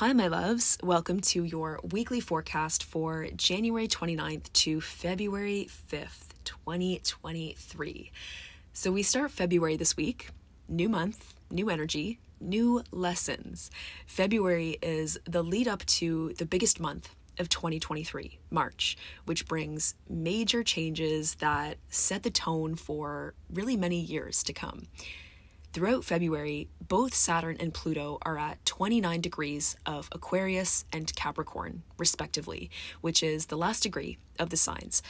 Hi, my loves. Welcome to your weekly forecast for January 29th to February 5th, 2023. So we start February this week. New month, new energy, new lessons. February is the lead up to the biggest month of 2023, March, which brings major changes that set the tone for really many years to come. Throughout February, both Saturn and Pluto are at 29 degrees of Aquarius and Capricorn, respectively, which is the last degree of the signs.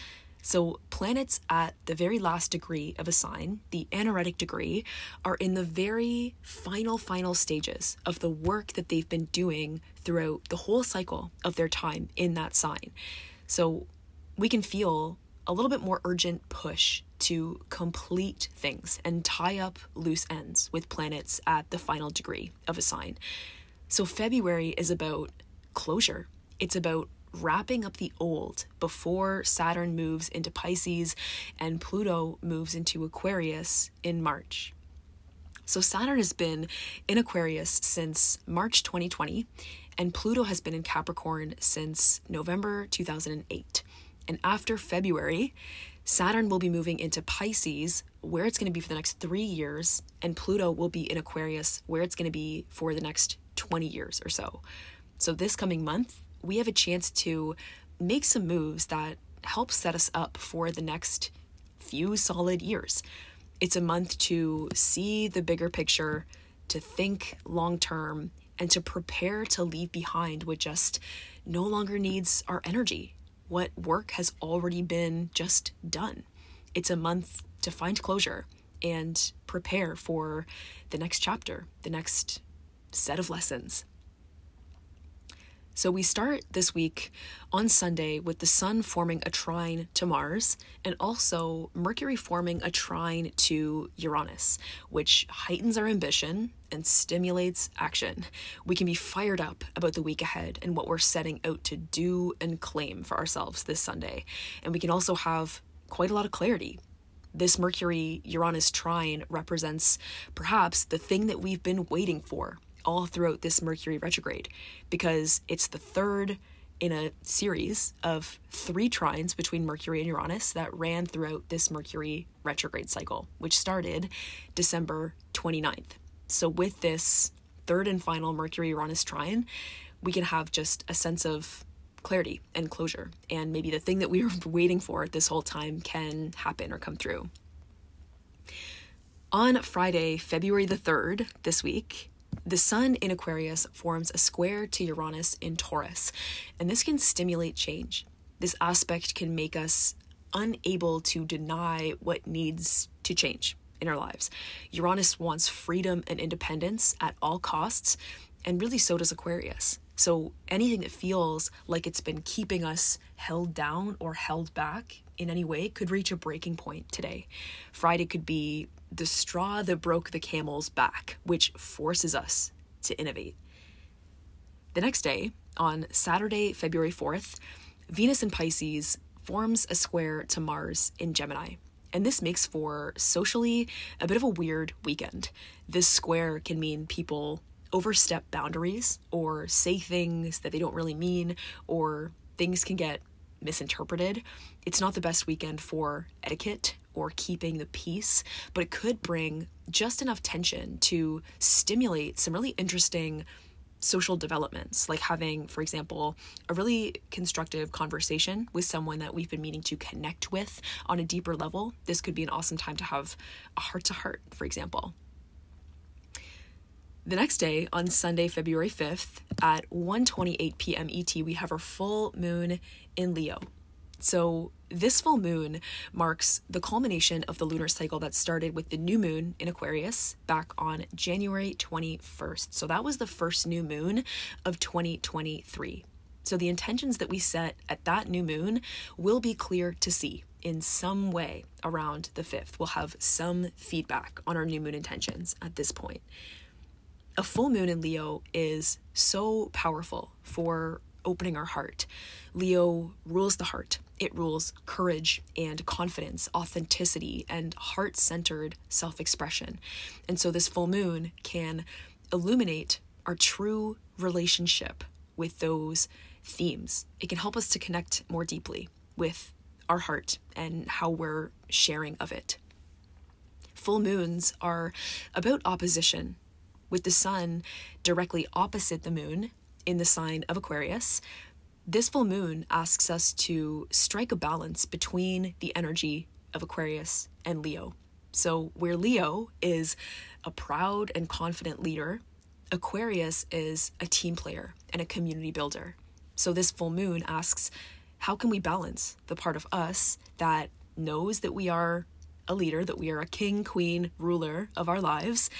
So planets at the very last degree of a sign, the anaretic degree, are in the very final stages of the work that they've been doing throughout the whole cycle of their time in that sign. So we can feel a little bit more urgent push to complete things and tie up loose ends with planets at the final degree of a sign. So February is about closure. It's about wrapping up the old before Saturn moves into Pisces and Pluto moves into Aquarius in March. So Saturn has been in Aquarius since March 2020, and Pluto has been in Capricorn since November 2008. And after February, Saturn will be moving into Pisces, where it's going to be for the next 3 years, and Pluto will be in Aquarius, where it's going to be for the next 20 years or so. So this coming month, we have a chance to make some moves that help set us up for the next few solid years. It's a month to see the bigger picture, to think long term, and to prepare to leave behind what just no longer needs our energy. What work has already been just done. It's a month to find closure and prepare for the next chapter, the next set of lessons. So we start this week on Sunday with the Sun forming a trine to Mars and also Mercury forming a trine to Uranus, which heightens our ambition and stimulates action. We can be fired up about the week ahead and what we're setting out to do and claim for ourselves this Sunday. And we can also have quite a lot of clarity. This Mercury-Uranus trine represents perhaps the thing that we've been waiting for all throughout this Mercury retrograde, because it's the third in a series of 3 trines between Mercury and Uranus that ran throughout this Mercury retrograde cycle, which started December 29th. So with this third and final Mercury-Uranus trine, we can have just a sense of clarity and closure, and maybe the thing that we were waiting for this whole time can happen or come through. On Friday, February the 3rd, this week, the Sun in Aquarius forms a square to Uranus in Taurus, and this can stimulate change. This aspect can make us unable to deny what needs to change in our lives. Uranus wants freedom and independence at all costs, and really so does Aquarius. So anything that feels like it's been keeping us held down or held back in any way could reach a breaking point today. Friday could be the straw that broke the camel's back, which forces us to innovate. The next day, on Saturday, February 4th, Venus in Pisces forms a square to Mars in Gemini. And this makes for, socially, a bit of a weird weekend. This square can mean people overstep boundaries or say things that they don't really mean, or things can get misinterpreted. It's not the best weekend for etiquette or keeping the peace, but it could bring just enough tension to stimulate some really interesting social developments, like having, for example, a really constructive conversation with someone that we've been meaning to connect with on a deeper level. This could be an awesome time to have a heart-to-heart, for example. The next day, on Sunday, February 5th, at 1:28 p.m. ET, we have our full moon in Leo. So this full moon marks the culmination of the lunar cycle that started with the new moon in Aquarius back on January 21st. So that was the first new moon of 2023. So the intentions that we set at that new moon will be clear to see in some way around the 5th. We'll have some feedback on our new moon intentions at this point. A full moon in Leo is so powerful for opening our heart. Leo rules the heart. It rules courage and confidence, authenticity, and heart-centered self-expression. And so this full moon can illuminate our true relationship with those themes. It can help us to connect more deeply with our heart and how we're sharing of it. Full moons are about opposition, with the sun directly opposite the moon in the sign of Aquarius. This full moon asks us to strike a balance between the energy of Aquarius and Leo. So where Leo is a proud and confident leader, Aquarius is a team player and a community builder. So this full moon asks, how can we balance the part of us that knows that we are a leader, that we are a king, queen, ruler of our lives,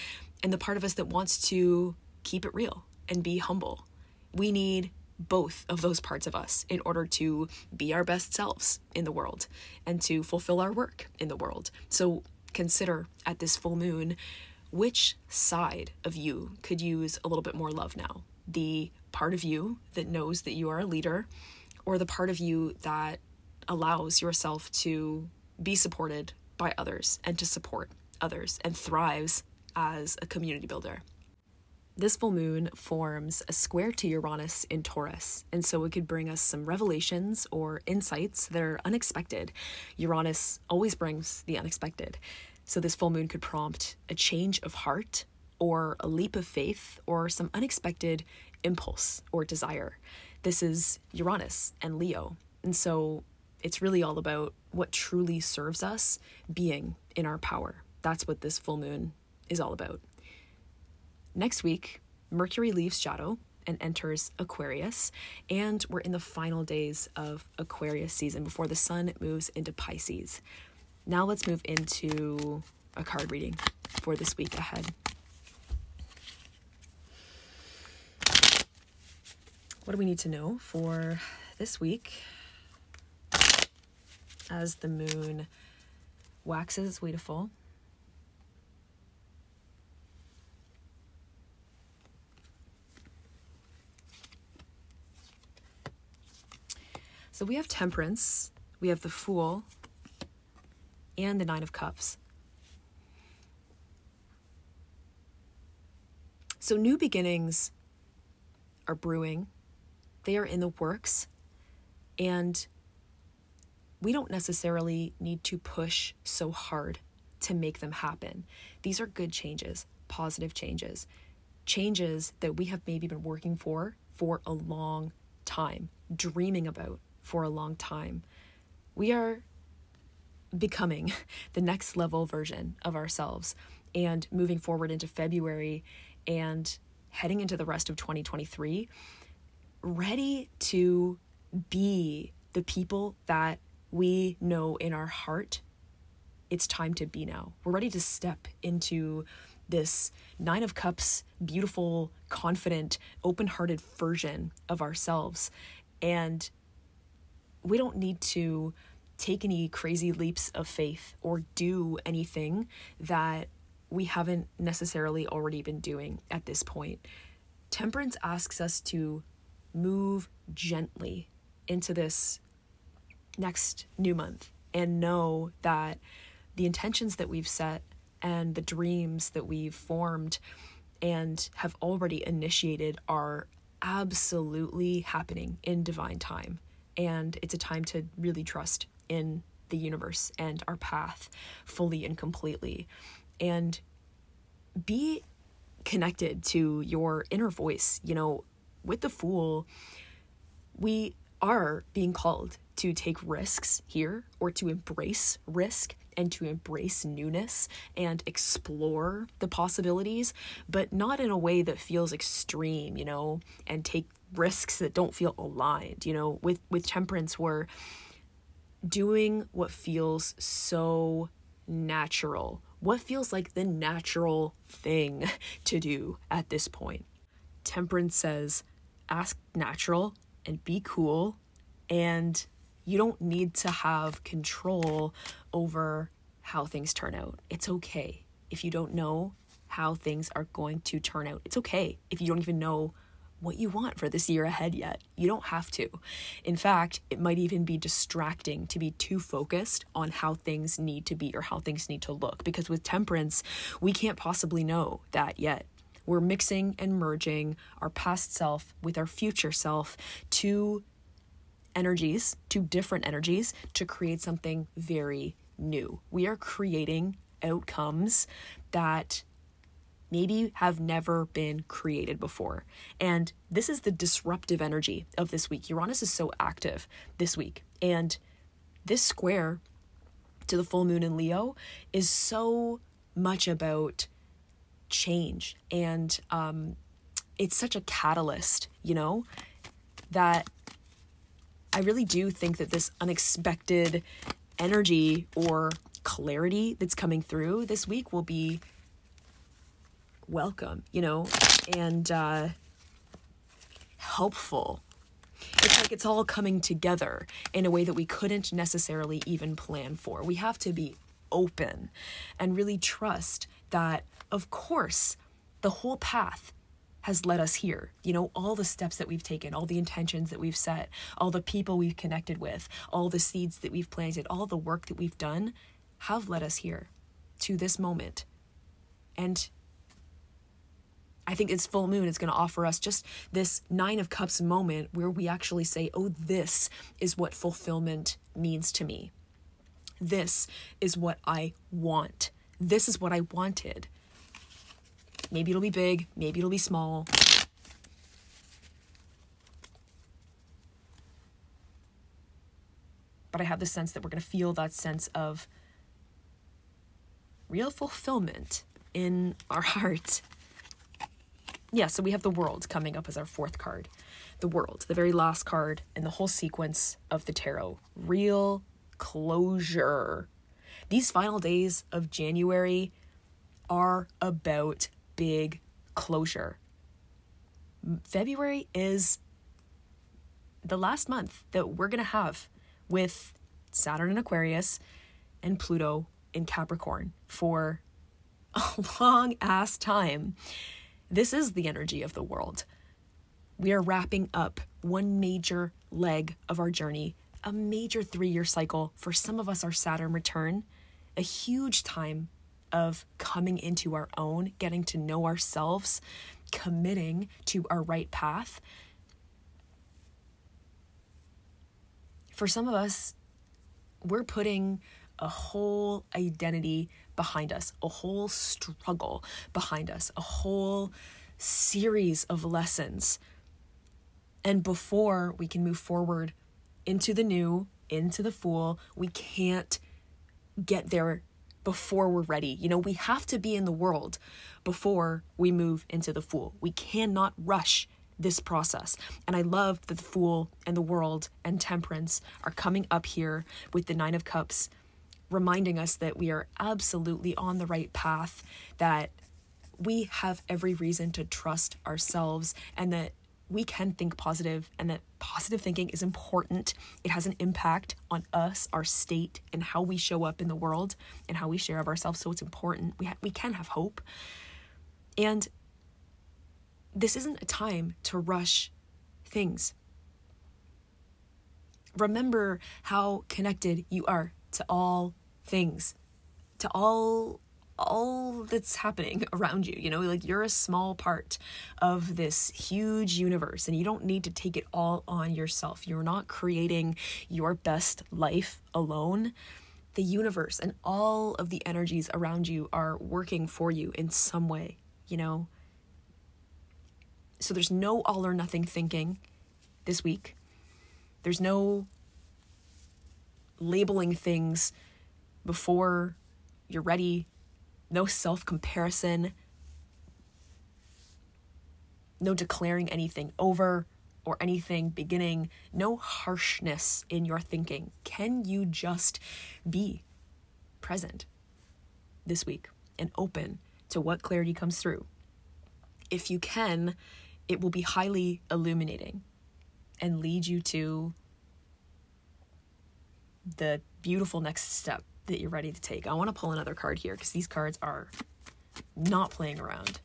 and the part of us that wants to keep it real and be humble? We need both of those parts of us in order to be our best selves in the world and to fulfill our work in the world. So consider at this full moon, which side of you could use a little bit more love now? The part of you that knows that you are a leader, or the part of you that allows yourself to be supported by others and to support others and thrives as a community builder. This full moon forms a square to Uranus in Taurus, and so it could bring us some revelations or insights that are unexpected. Uranus always brings the unexpected. So this full moon could prompt a change of heart or a leap of faith or some unexpected impulse or desire. This is Uranus and Leo, and so it's really all about what truly serves us, being in our power. That's what this full moon is all about. Next week, Mercury leaves shadow and enters Aquarius, and we're in the final days of Aquarius season before the sun moves into Pisces. Now let's move into a card reading for this week ahead. What do we need to know for this week? As the moon waxes its way to full, so we have Temperance, we have the Fool, and the Nine of Cups. So new beginnings are brewing. They are in the works. And we don't necessarily need to push so hard to make them happen. These are good changes, positive changes, changes that we have maybe been working for a long time, dreaming about for a long time. We are becoming the next level version of ourselves and moving forward into February and heading into the rest of 2023, ready to be the people that we know in our heart it's time to be now. We're ready to step into this Nine of Cups, beautiful, confident, open-hearted version of ourselves. And we don't need to take any crazy leaps of faith or do anything that we haven't necessarily already been doing at this point. Temperance asks us to move gently into this next new month and know that the intentions that we've set and the dreams that we've formed and have already initiated are absolutely happening in divine time. And it's a time to really trust in the universe and our path fully and completely. And be connected to your inner voice. You know, with the Fool, we are being called to take risks here, or to embrace risk and to embrace newness and explore the possibilities, but not in a way that feels extreme, you know, and take risks that don't feel aligned. You know, with Temperance, we're doing what feels so natural, what feels like the natural thing to do at this point. Temperance says, ask natural and be cool, and you don't need to have control over how things turn out. It's okay if you don't know how things are going to turn out. It's okay if you don't even know what you want for this year ahead yet. You don't have to. In fact, it might even be distracting to be too focused on how things need to be or how things need to look, because with Temperance, we can't possibly know that yet. We're mixing and merging our past self with our future self, two different energies, to create something very new. We are creating outcomes that maybe have never been created before. And this is the disruptive energy of this week. Uranus is so active this week. And this square to the full moon in Leo is so much about change. And it's such a catalyst, that I really do think that this unexpected energy or clarity that's coming through this week will be welcome, and helpful. It's like it's all coming together in a way that we couldn't necessarily even plan for. We have to be open and really trust that, of course, the whole path has led us here. All the steps that we've taken, all the intentions that we've set, all the people we've connected with, all the seeds that we've planted, all the work that we've done have led us here to this moment. And I think this full moon is going to offer us just this Nine of Cups moment where we actually say, oh, this is what fulfillment means to me. This is what I want. This is what I wanted. Maybe it'll be big. Maybe it'll be small. But I have the sense that we're going to feel that sense of real fulfillment in our heart. Yeah, so we have the World coming up as our fourth card. The World, the very last card in the whole sequence of the tarot. Real closure. These final days of January are about big closure. February is the last month that we're going to have with Saturn in Aquarius and Pluto in Capricorn for a long ass time. This is the energy of the World. We are wrapping up one major leg of our journey, a major 3-year cycle. For some of us, our Saturn return, a huge time of coming into our own, getting to know ourselves, committing to our right path. For some of us, we're putting a whole identity behind us, a whole struggle behind us, a whole series of lessons. And before we can move forward into the new, into the Fool, we can't get there before we're ready. We have to be in the World before we move into the Fool. We cannot rush this process. And I love that the Fool and the World and Temperance are coming up here with the Nine of Cups, reminding us that we are absolutely on the right path, that we have every reason to trust ourselves, and that we can think positive, and that positive thinking is important. It has an impact on us, our state, and how we show up in the world and how we share of ourselves. So it's important. We can have hope. And this isn't a time to rush things. Remember how connected you are to all things, to all that's happening around you. You're a small part of this huge universe, and you don't need to take it all on yourself. You're not creating your best life alone. The universe and all of the energies around you are working for you in some way, So there's no all or nothing thinking this week. There's no labeling things before you're ready. No self-comparison, no declaring anything over or anything beginning, no harshness in your thinking. Can you just be present this week and open to what clarity comes through? If you can, it will be highly illuminating and lead you to the beautiful next step that you're ready to take. I want to pull another card here because these cards are not playing around.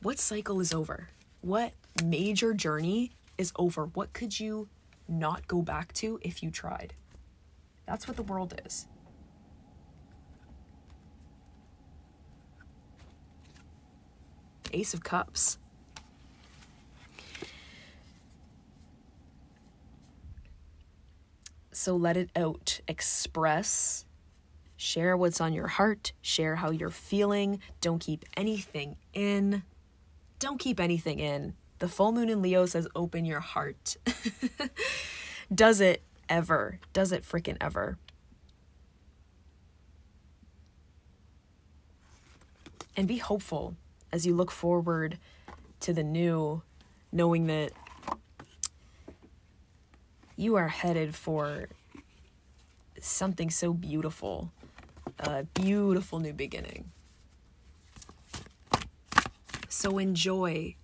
What cycle is over? What major journey is over? What could you not go back to if you tried? That's what the World is. Ace of Cups. So let it out. Express. Share what's on your heart. Share how you're feeling. Don't keep anything in. Don't keep anything in. The full moon in Leo says open your heart. Does it ever? Does it freaking ever? And be hopeful as you look forward to the new, knowing that you are headed for something so beautiful, a beautiful new beginning. So enjoy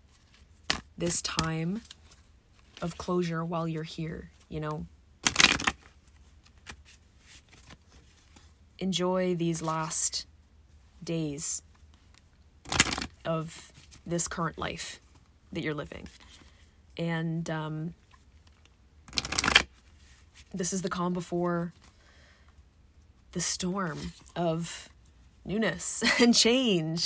this time of closure while you're here, you know? Enjoy these last days of this current life that you're living. And this is the calm before the storm of newness and change.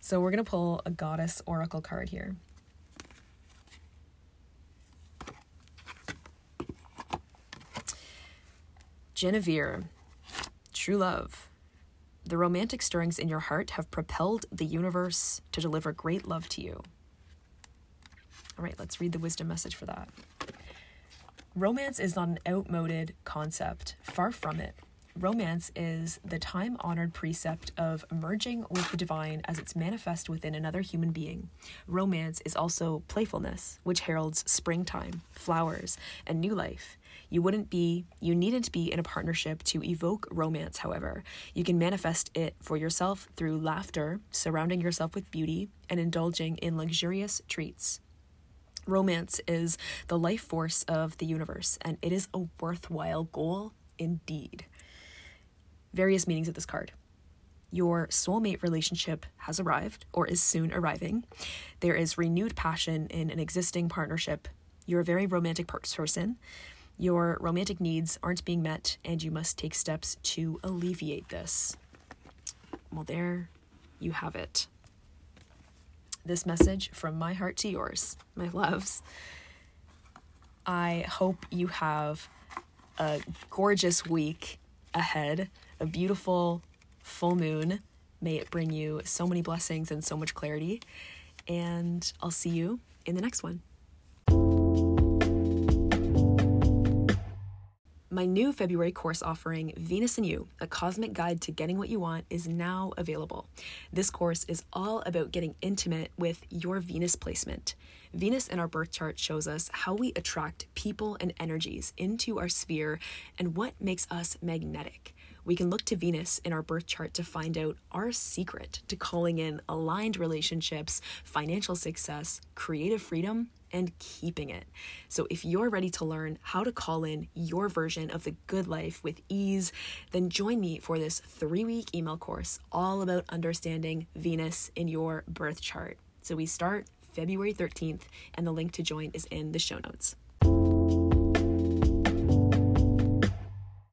So we're going to pull a goddess oracle card here. Genevieve, true love. The romantic stirrings in your heart have propelled the universe to deliver great love to you. All right, let's read the wisdom message for that. Romance is not an outmoded concept. Far from it. Romance is the time-honored precept of merging with the divine as it's manifest within another human being. Romance is also playfulness, which heralds springtime, flowers, and new life. You needn't be in a partnership to evoke romance, however. You can manifest it for yourself through laughter, surrounding yourself with beauty, and indulging in luxurious treats. Romance is the life force of the universe, and it is a worthwhile goal indeed. Various meanings of this card. Your soulmate relationship has arrived or is soon arriving. There is renewed passion in an existing partnership. You're a very romantic person. Your romantic needs aren't being met, and you must take steps to alleviate this. Well, there you have it. This message from my heart to yours, my loves. I hope you have a gorgeous week ahead, a beautiful full moon. May it bring you so many blessings and so much clarity. And I'll see you in the next one. My new February course offering, Venus and You, a cosmic guide to getting what you want, is now available. This course is all about getting intimate with your Venus placement. Venus in our birth chart shows us how we attract people and energies into our sphere and what makes us magnetic. We can look to Venus in our birth chart to find out our secret to calling in aligned relationships, financial success, creative freedom, and keeping it. So if you're ready to learn how to call in your version of the good life with ease, then join me for this 3-week email course all about understanding Venus in your birth chart. So we start February 13th, and the link to join is in the show notes.